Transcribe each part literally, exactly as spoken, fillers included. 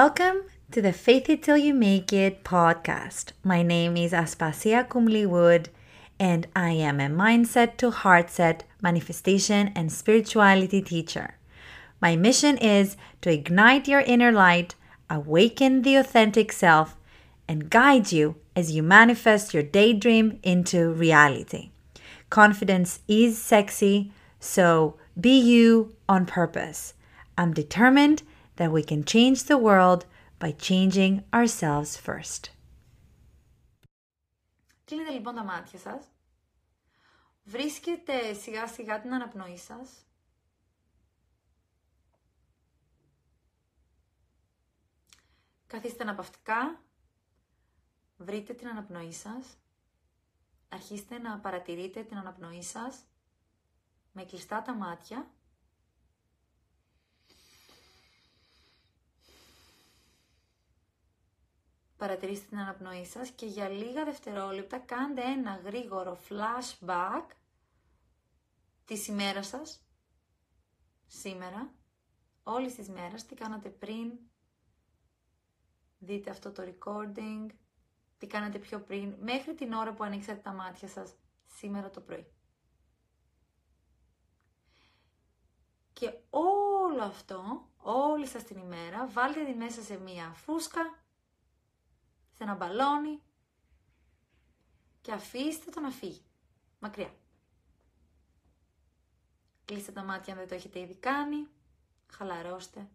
Welcome to the Faith It Till You Make It podcast. My name is Aspasia Kumliwood, and I am a mindset to heartset, manifestation, and spirituality teacher. My mission is to ignite your inner light, awaken the authentic self, and guide you as you manifest your daydream into reality. Confidence is sexy, so be you on purpose. I'm determined that we can change the world by changing ourselves first. Κλείνετε λοιπόν τα μάτια σας. Βρίσκετε σιγά σιγά την αναπνοή σας. Καθίστε αναπαυτικά. Βρείτε την αναπνοή σας. Αρχίστε να παρατηρείτε την αναπνοή σας με κλειστά τα μάτια. Παρατηρήστε την αναπνοή σας και για λίγα δευτερόλεπτα κάντε ένα γρήγορο flashback της ημέρας σας, σήμερα, όλης της μέρας, τι κάνατε πριν, δείτε αυτό το recording, τι κάνατε πιο πριν, μέχρι την ώρα που ανοίξατε τα μάτια σας σήμερα το πρωί. Και όλο αυτό, όλη σας την ημέρα, βάλτε τη μέσα σε μία φούσκα, σε ένα μπαλόνι και αφήστε το να φύγει, μακριά. Κλείστε τα μάτια αν δεν το έχετε ήδη κάνει, χαλαρώστε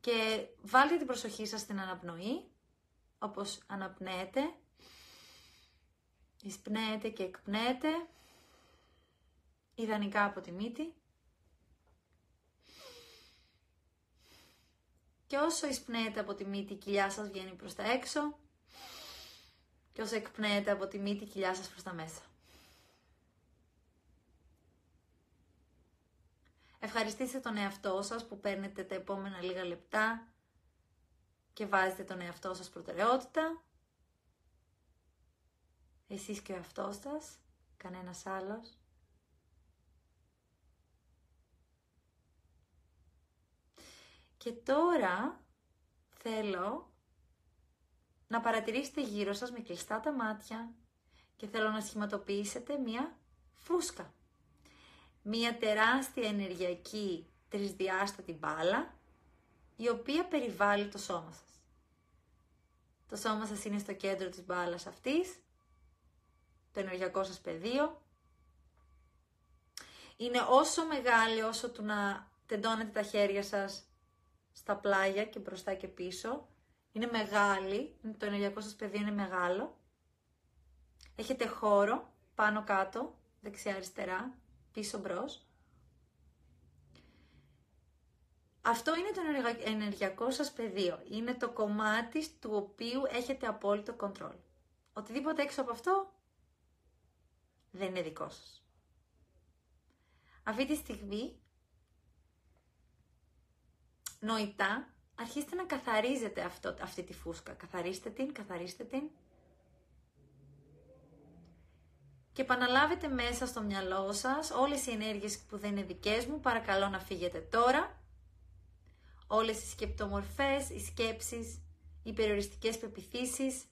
και βάλτε την προσοχή σας στην αναπνοή, όπως αναπνέετε, εισπνέετε και εκπνέετε, ιδανικά από τη μύτη. Και όσο εισπνέετε από τη μύτη, η κοιλιά σας βγαίνει προς τα έξω. Και όσο εκπνέετε από τη μύτη, η κοιλιά σας προς τα μέσα. Ευχαριστήστε τον εαυτό σας που παίρνετε τα επόμενα λίγα λεπτά και βάζετε τον εαυτό σας προτεραιότητα. Εσείς και ο εαυτός σας, κανένας άλλος. Και τώρα θέλω να παρατηρήσετε γύρω σας με κλειστά τα μάτια και θέλω να σχηματοποιήσετε μία φούσκα. Μία τεράστια ενεργειακή τρισδιάστατη μπάλα η οποία περιβάλλει το σώμα σας. Το σώμα σας είναι στο κέντρο της μπάλας αυτής, το ενεργειακό σας πεδίο. Είναι όσο μεγάλη όσο του να τεντώνετε τα χέρια σας στα πλάγια και μπροστά και πίσω. Είναι μεγάλη, το ενεργειακό σας πεδίο είναι μεγάλο. Έχετε χώρο, πάνω κάτω, δεξιά αριστερά, πίσω μπρος. Αυτό είναι το ενεργειακό σας πεδίο. Είναι το κομμάτι του οποίου έχετε απόλυτο κοντρόλ. Οτιδήποτε έξω από αυτό δεν είναι δικό σας. Αυτή τη στιγμή νοητά, αρχίστε να καθαρίζετε αυτό, αυτή τη φούσκα. Καθαρίστε την, καθαρίστε την. Και επαναλάβετε μέσα στο μυαλό σας όλες οι ενέργειες που δεν είναι δικές μου. Παρακαλώ να φύγετε τώρα. Όλες οι σκεπτομορφές, οι σκέψεις, οι περιοριστικές πεποιθήσεις.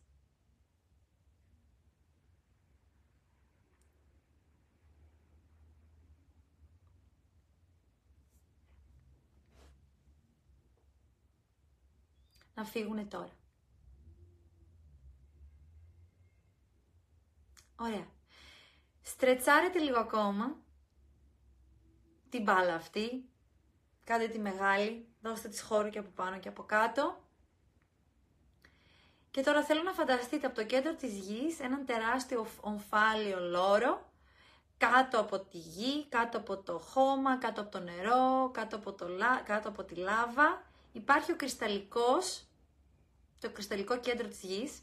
Να φύγουνε τώρα. Ωραία. Στρετσάρετε λίγο ακόμα την μπάλα αυτή. Κάντε τη μεγάλη. Δώστε της χώρο και από πάνω και από κάτω. Και τώρα θέλω να φανταστείτε από το κέντρο της γης έναν τεράστιο ομφάλιο λόρο. Κάτω από τη γη, κάτω από το χώμα, κάτω από το νερό, κάτω από, το, κάτω από τη λάβα. Υπάρχει ο κρυσταλλικός, το κρυσταλλικό κέντρο της γης,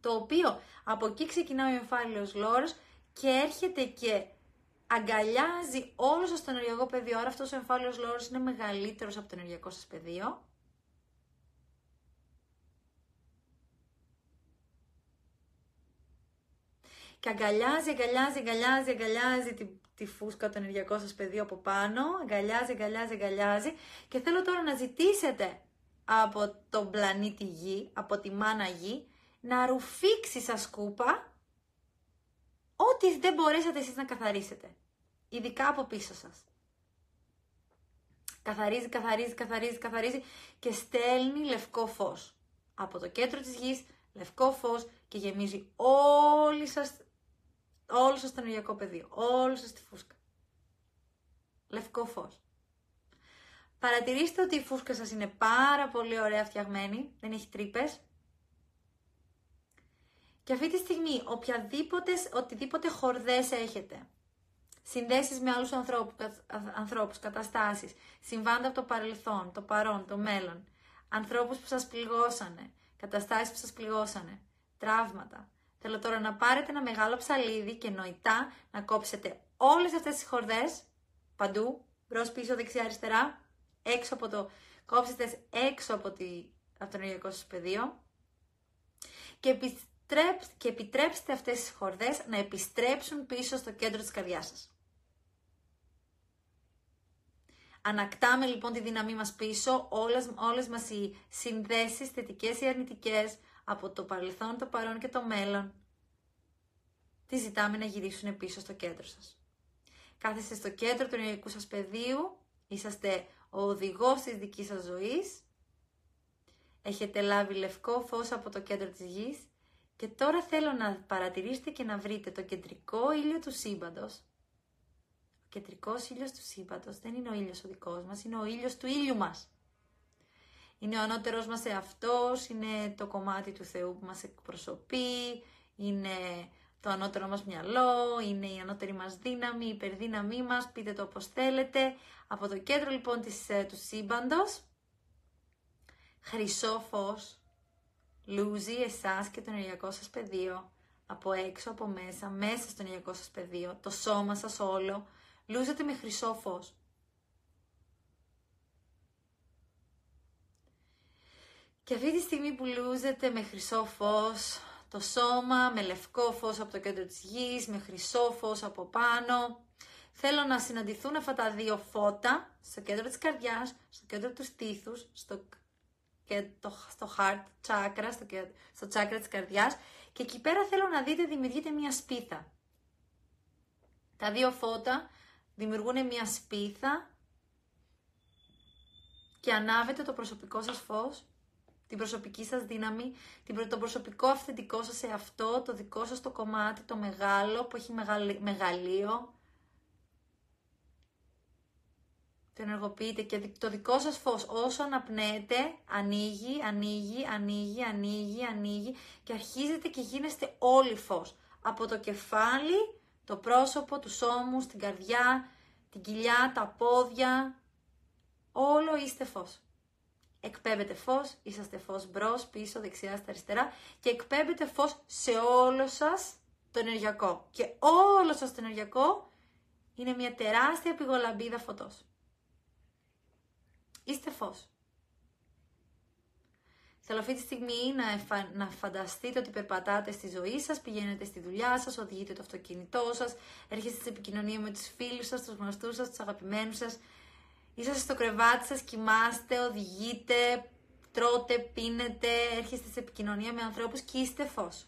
το οποίο από εκεί ξεκινάει ο εμφάλιος λόρος και έρχεται και αγκαλιάζει όλο σας το ενεργειακό πεδίο. Άρα αυτός ο εμφάλιος λόρος είναι μεγαλύτερος από το ενεργειακό σας πεδίο. και αγκαλιάζει, αγκαλιάζει, αγκαλιάζει, αγκαλιάζει τη, τη φούσκα, το ενεργειακό σας πεδίο από πάνω, αγκαλιάζει, αγκαλιάζει, αγκαλιάζει και θέλω τώρα να ζητήσετε από τον πλανήτη Γη, από τη μάνα Γη, να ρουφήξει σαν σκούπα ό,τι δεν μπορέσατε εσείς να καθαρίσετε, ειδικά από πίσω σας. Καθαρίζει, καθαρίζει, καθαρίζει, καθαρίζει και στέλνει λευκό φως. Από το κέντρο της Γης, λευκό φως και γεμίζει όλη σας, όλο σας το ενεργειακό πεδίο, όλο σας τη φούσκα. Λευκό φως. Παρατηρήστε ότι η φούσκα σας είναι πάρα πολύ ωραία φτιαγμένη, δεν έχει τρύπες. Και αυτή τη στιγμή, οποιαδήποτε, οτιδήποτε χορδές έχετε, συνδέσεις με άλλους ανθρώπους, καταστάσεις, συμβάντα από το παρελθόν, το παρόν, το μέλλον, ανθρώπους που σας πληγώσανε, καταστάσεις που σας πληγώσανε, τραύματα. Θέλω τώρα να πάρετε ένα μεγάλο ψαλίδι και νοητά να κόψετε όλες αυτές τις χορδές, παντού, μπρος, πίσω, δεξιά, αριστερά, έξω από το, κόψετε έξω από, τη, από το ενεργειακό σας πεδίο και επιστρέψτε. Και επιτρέψτε αυτές τις χορδές να επιστρέψουν πίσω στο κέντρο της καρδιάς σας. Ανακτάμε λοιπόν τη δύναμή μας πίσω, όλες, όλες μας οι συνδέσεις θετικές ή αρνητικές από το παρελθόν, το παρόν και το μέλλον. Τις ζητάμε να γυρίσουν πίσω στο κέντρο σας. Κάθεστε στο κέντρο του ενεργειακού σας πεδίου, είσαστε ο οδηγός της δικής σας ζωής, έχετε λάβει λευκό φως από το κέντρο της Γης. Και τώρα θέλω να παρατηρήσετε και να βρείτε το κεντρικό ήλιο του σύμπαντος. Ο κεντρικός ήλιος του σύμπαντος δεν είναι ο ήλιος ο δικός μας, είναι ο ήλιος του ήλιου μας. Είναι ο ανώτερός μας εαυτός, είναι το κομμάτι του Θεού που μας εκπροσωπεί, είναι το ανώτερό μας μυαλό, είναι η ανώτερη μας δύναμη, η υπερδύναμή μας, πείτε το όπως θέλετε. Από το κέντρο λοιπόν της, του σύμπαντος, χρυσό φως. Λούζει εσάς και το ενεργειακό σας πεδίο, από έξω, από μέσα, μέσα στο ενεργειακό σας πεδίο, το σώμα σας όλο, λούζεται με χρυσό φως. Και αυτή τη στιγμή που λούζεται με χρυσό φως, το σώμα, με λευκό φως από το κέντρο της Γης, με χρυσό φως από πάνω, θέλω να συναντηθούν αυτά τα δύο φώτα, στο κέντρο της καρδιάς, στο κέντρο του στήθους, στο και το, στο heart chakra, στο, στο chakra της καρδιάς και εκεί πέρα θέλω να δείτε δημιουργείται μια σπίθα. Τα δύο φώτα δημιουργούν μια σπίθα και ανάβετε το προσωπικό σας φως, την προσωπική σας δύναμη, το προσωπικό αυθεντικό σας εαυτό, το δικό σας το κομμάτι, το μεγάλο που έχει μεγαλείο. Το ενεργοποιείτε και το δικό σας φως όσο αναπνέετε ανοίγει, ανοίγει, ανοίγει, ανοίγει, ανοίγει και αρχίζετε και γίνεστε όλοι φως. Από το κεφάλι, το πρόσωπο, τους ώμους, την καρδιά, την κοιλιά, τα πόδια, όλο είστε φως. Εκπέμπετε φως, είσαστε φως μπρος, πίσω, δεξιά, στα αριστερά και εκπέμπετε φως σε όλο σας το ενεργειακό. Και όλο σας το ενεργειακό είναι μια τεράστια πηγολαμπίδα φωτός. Είστε φως. Θέλω αυτή τη στιγμή να, εφα... να φανταστείτε ότι περπατάτε στη ζωή σας, πηγαίνετε στη δουλειά σας, οδηγείτε το αυτοκίνητό σας, έρχεστε σε επικοινωνία με τους φίλους σας, τους γνωστούς σας, τους αγαπημένους σας, είσαστε στο κρεβάτι σας, κοιμάστε, οδηγείτε, τρώτε, πίνετε, έρχεστε σε επικοινωνία με ανθρώπους και είστε φως.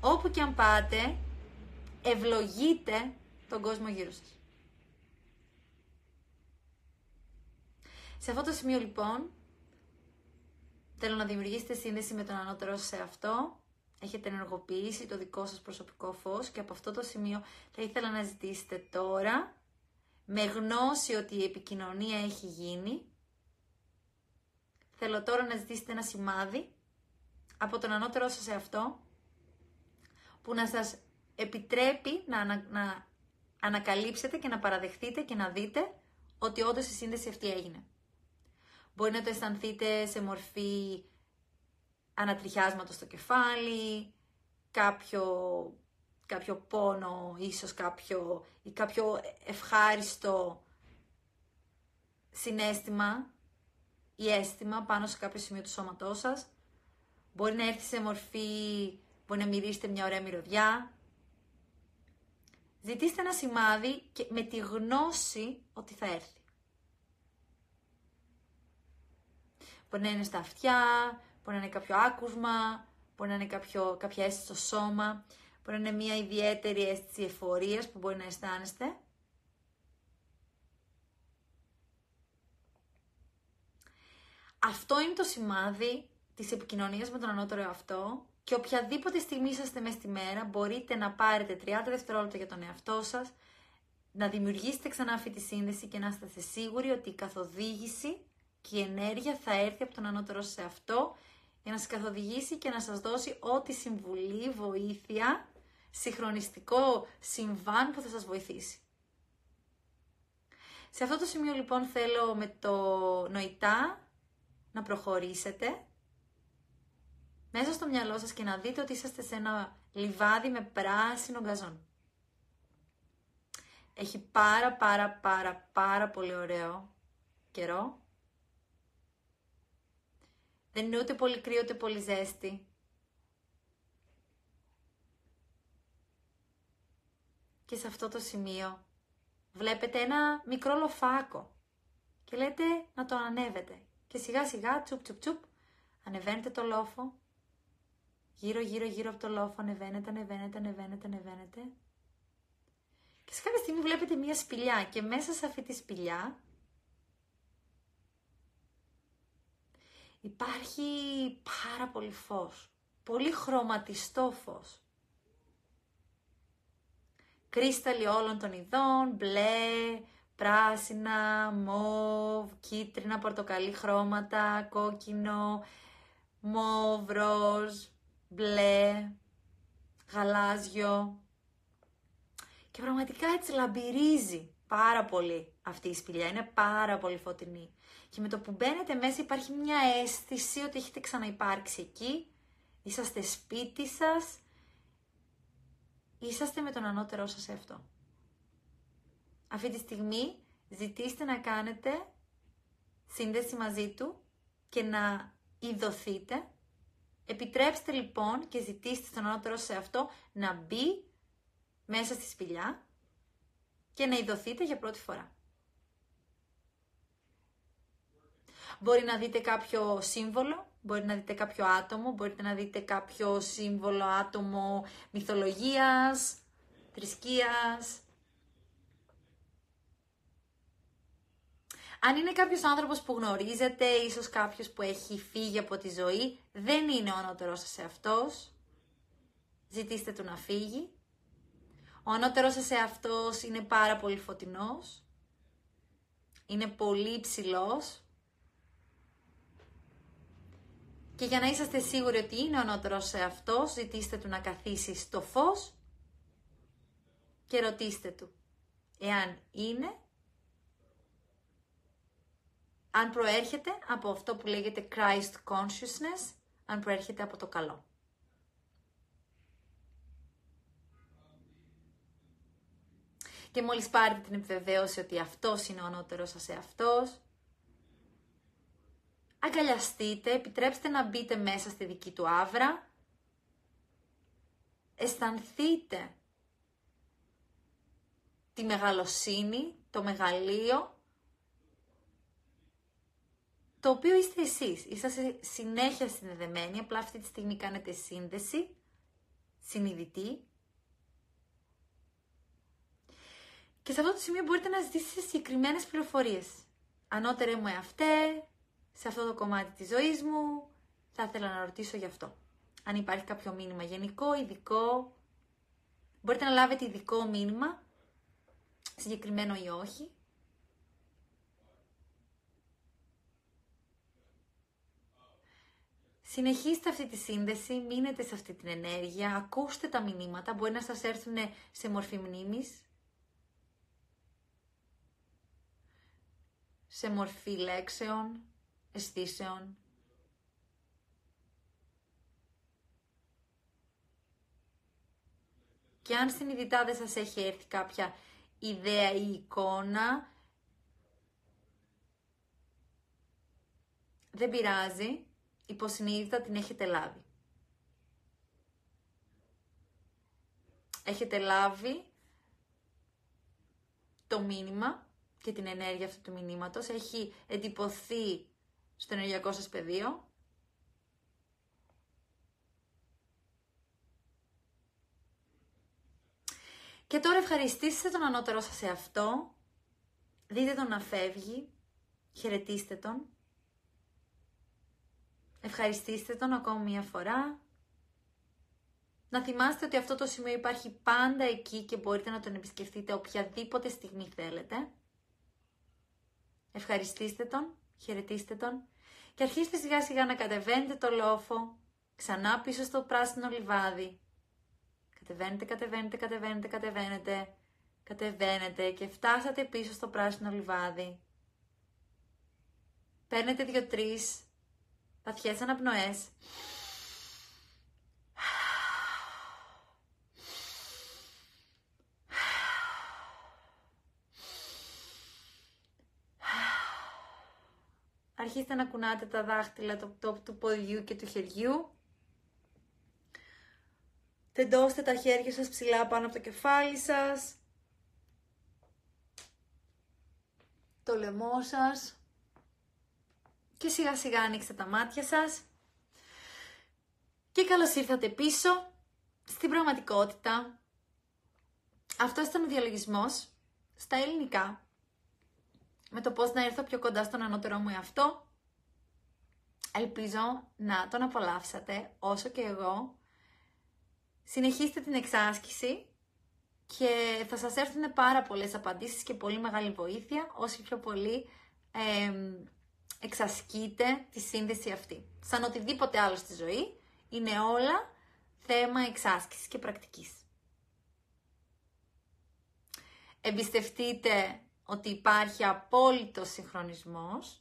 Όπου και αν πάτε, ευλογείτε τον κόσμο γύρω σας. Σε αυτό το σημείο λοιπόν, θέλω να δημιουργήσετε σύνδεση με τον ανώτερό σας εαυτό, έχετε ενεργοποιήσει το δικό σας προσωπικό φως και από αυτό το σημείο θα ήθελα να ζητήσετε τώρα, με γνώση ότι η επικοινωνία έχει γίνει, θέλω τώρα να ζητήσετε ένα σημάδι από τον ανώτερό σας εαυτό, που να σας επιτρέπει να, ανα, να ανακαλύψετε και να παραδεχτείτε και να δείτε ότι όντως η σύνδεση αυτή έγινε. Μπορεί να το αισθανθείτε σε μορφή ανατριχιάσματος στο κεφάλι, κάποιο, κάποιο πόνο, ίσως κάποιο, ή κάποιο ευχάριστο συναίσθημα ή αίσθημα πάνω σε κάποιο σημείο του σώματός σας. Μπορεί να έρθει σε μορφή, μπορεί να μυρίσετε μια ωραία μυρωδιά. Ζητήστε ένα σημάδι και με τη γνώση ότι θα έρθει. Μπορεί να είναι στα αυτιά, μπορεί να είναι κάποιο άκουσμα, μπορεί να είναι κάποιο, κάποια αίσθηση στο σώμα, μπορεί να είναι μια ιδιαίτερη αίσθηση εφορίας που μπορεί να αισθάνεστε. Αυτό είναι το σημάδι της επικοινωνίας με τον ανώτερο εαυτό και οποιαδήποτε στιγμή είσαστε μέσα στη μέρα μπορείτε να πάρετε τριάντα δευτερόλεπτα για τον εαυτό σας, να δημιουργήσετε ξανά αυτή τη σύνδεση και να είστε σίγουροι ότι η καθοδήγηση και η ενέργεια θα έρθει από τον ανώτερο σας εαυτό για να σας καθοδηγήσει και να σας δώσει ό,τι συμβουλή, βοήθεια, συγχρονιστικό συμβάν που θα σας βοηθήσει. Σε αυτό το σημείο λοιπόν θέλω με το νοητά να προχωρήσετε μέσα στο μυαλό σας και να δείτε ότι είσαστε σε ένα λιβάδι με πράσινο γκαζόν. Έχει πάρα πάρα πάρα πάρα πολύ ωραίο καιρό. Δεν είναι ούτε πολύ κρύο ούτε πολύ ζέστη. Και σε αυτό το σημείο βλέπετε ένα μικρό λοφάκο και λέτε να τον ανέβετε. Και σιγά σιγά, τσουπ τσουπ τσουπ, ανεβαίνετε το λόφο, γύρω γύρω γύρω από το λόφο, ανεβαίνετε, ανεβαίνετε, ανεβαίνετε, ανεβαίνετε. Και σε κάποια στιγμή βλέπετε μία σπηλιά και μέσα σε αυτή τη σπηλιά υπάρχει πάρα πολύ φως, πολύ χρωματιστό φως. Κρίσταλλοι όλων των ειδών, μπλε, πράσινα, μοβ, κίτρινα, πορτοκαλί χρώματα, κόκκινο, μοβ, ροζ, μπλε, γαλάζιο. Και πραγματικά έτσι λαμπυρίζει πάρα πολύ αυτή η σπηλιά, είναι πάρα πολύ φωτεινή. Και με το που μπαίνετε μέσα υπάρχει μια αίσθηση ότι έχετε ξαναυπάρξει εκεί, είσαστε σπίτι σας, είσαστε με τον ανώτερό σας εαυτό. Αυτή τη στιγμή ζητήστε να κάνετε σύνδεση μαζί του και να ειδωθείτε. Επιτρέψτε λοιπόν και ζητήστε στον ανώτερο σε αυτό να μπει μέσα στη σπηλιά και να ειδωθείτε για πρώτη φορά. Μπορεί να δείτε κάποιο σύμβολο, μπορεί να δείτε κάποιο άτομο, μπορείτε να δείτε κάποιο σύμβολο, άτομο μυθολογίας, θρησκείας. Αν είναι κάποιος άνθρωπος που γνωρίζετε, ίσως κάποιος που έχει φύγει από τη ζωή, δεν είναι ο ανώτερός σας εαυτός, ζητήστε του να φύγει. Ο ανώτερός σας εαυτός είναι πάρα πολύ φωτεινός, είναι πολύ υψηλός και για να είσαστε σίγουροι ότι είναι ο ανώτερός σας εαυτός, ζητήστε του να καθίσει στο φως και ρωτήστε του εάν είναι, αν προέρχεται από αυτό που λέγεται Christ Consciousness, αν προέρχεται από το καλό. Και μόλις πάρετε την επιβεβαίωση ότι αυτός είναι ο ανώτερος σας εαυτός, αγκαλιαστείτε, επιτρέψτε να μπείτε μέσα στη δική του άβρα, αισθανθείτε τη μεγαλοσύνη, το μεγαλείο, το οποίο είστε εσείς, είσαστε συνέχεια συνδεδεμένοι, απλά αυτή τη στιγμή κάνετε σύνδεση, συνειδητή. Και σε αυτό το σημείο μπορείτε να ζητήσετε συγκεκριμένες πληροφορίες. Ανώτερε μου εαυτέ, σε αυτό το κομμάτι της ζωής μου, θα ήθελα να ρωτήσω γι' αυτό. Αν υπάρχει κάποιο μήνυμα γενικό, ειδικό, μπορείτε να λάβετε ειδικό μήνυμα, συγκεκριμένο ή όχι. Συνεχίστε αυτή τη σύνδεση, μείνετε σε αυτή την ενέργεια, ακούστε τα μηνύματα, μπορεί να σας έρθουν σε μορφή μνήμης, σε μορφή λέξεων, αισθήσεων. Και αν συνειδητά δεν σας έχει έρθει κάποια ιδέα ή εικόνα, δεν πειράζει. Υποσυνείδητα την έχετε λάβει. έχετε λάβει το μήνυμα και την ενέργεια αυτού του μηνύματος, έχει εντυπωθεί στο ενεργειακό σας πεδίο. Και τώρα ευχαριστήστε τον ανώτερό σας σε αυτό, δείτε τον να φεύγει, χαιρετήστε τον, ευχαριστήστε τον ακόμη μια φορά. Να θυμάστε ότι αυτό το σημείο υπάρχει πάντα εκεί και μπορείτε να τον επισκεφτείτε οποιαδήποτε στιγμή θέλετε. Ευχαριστήστε τον, χαιρετήστε τον και αρχίστε σιγά σιγά να κατεβαίνετε το λόφο, ξανά πίσω στο πράσινο λιβάδι. Κατεβαίνετε, κατεβαίνετε, κατεβαίνετε, κατεβαίνετε, κατεβαίνετε και φτάσατε πίσω στο πράσινο λιβάδι. Παίρνετε δύο-τρεις βαθιές αναπνοές. Αρχίστε να κουνάτε τα δάχτυλα το τόπ του ποδιού και του χεριού. Τεντώστε τα χέρια σας ψηλά πάνω από το κεφάλι σας. Το λαιμό σας. Και σιγά σιγά ανοίξτε τα μάτια σας. Και καλώς ήρθατε πίσω στην πραγματικότητα. Αυτός ήταν ο διαλογισμός στα ελληνικά. Με το πώς να έρθω πιο κοντά στον ανώτερό μου εαυτό. Ελπίζω να τον απολαύσατε όσο και εγώ. Συνεχίστε την εξάσκηση και θα σας έρθουν πάρα πολλές απαντήσεις και πολύ μεγάλη βοήθεια όσοι πιο πολύ ε, εξασκείτε τη σύνδεση αυτή. Σαν οτιδήποτε άλλο στη ζωή, είναι όλα θέμα εξάσκησης και πρακτικής. Εμπιστευτείτε ότι υπάρχει απόλυτος συγχρονισμός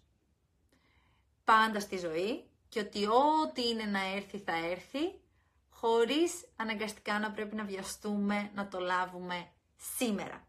πάντα στη ζωή και ότι ό,τι είναι να έρθει θα έρθει, χωρίς αναγκαστικά να πρέπει να βιαστούμε να το λάβουμε σήμερα.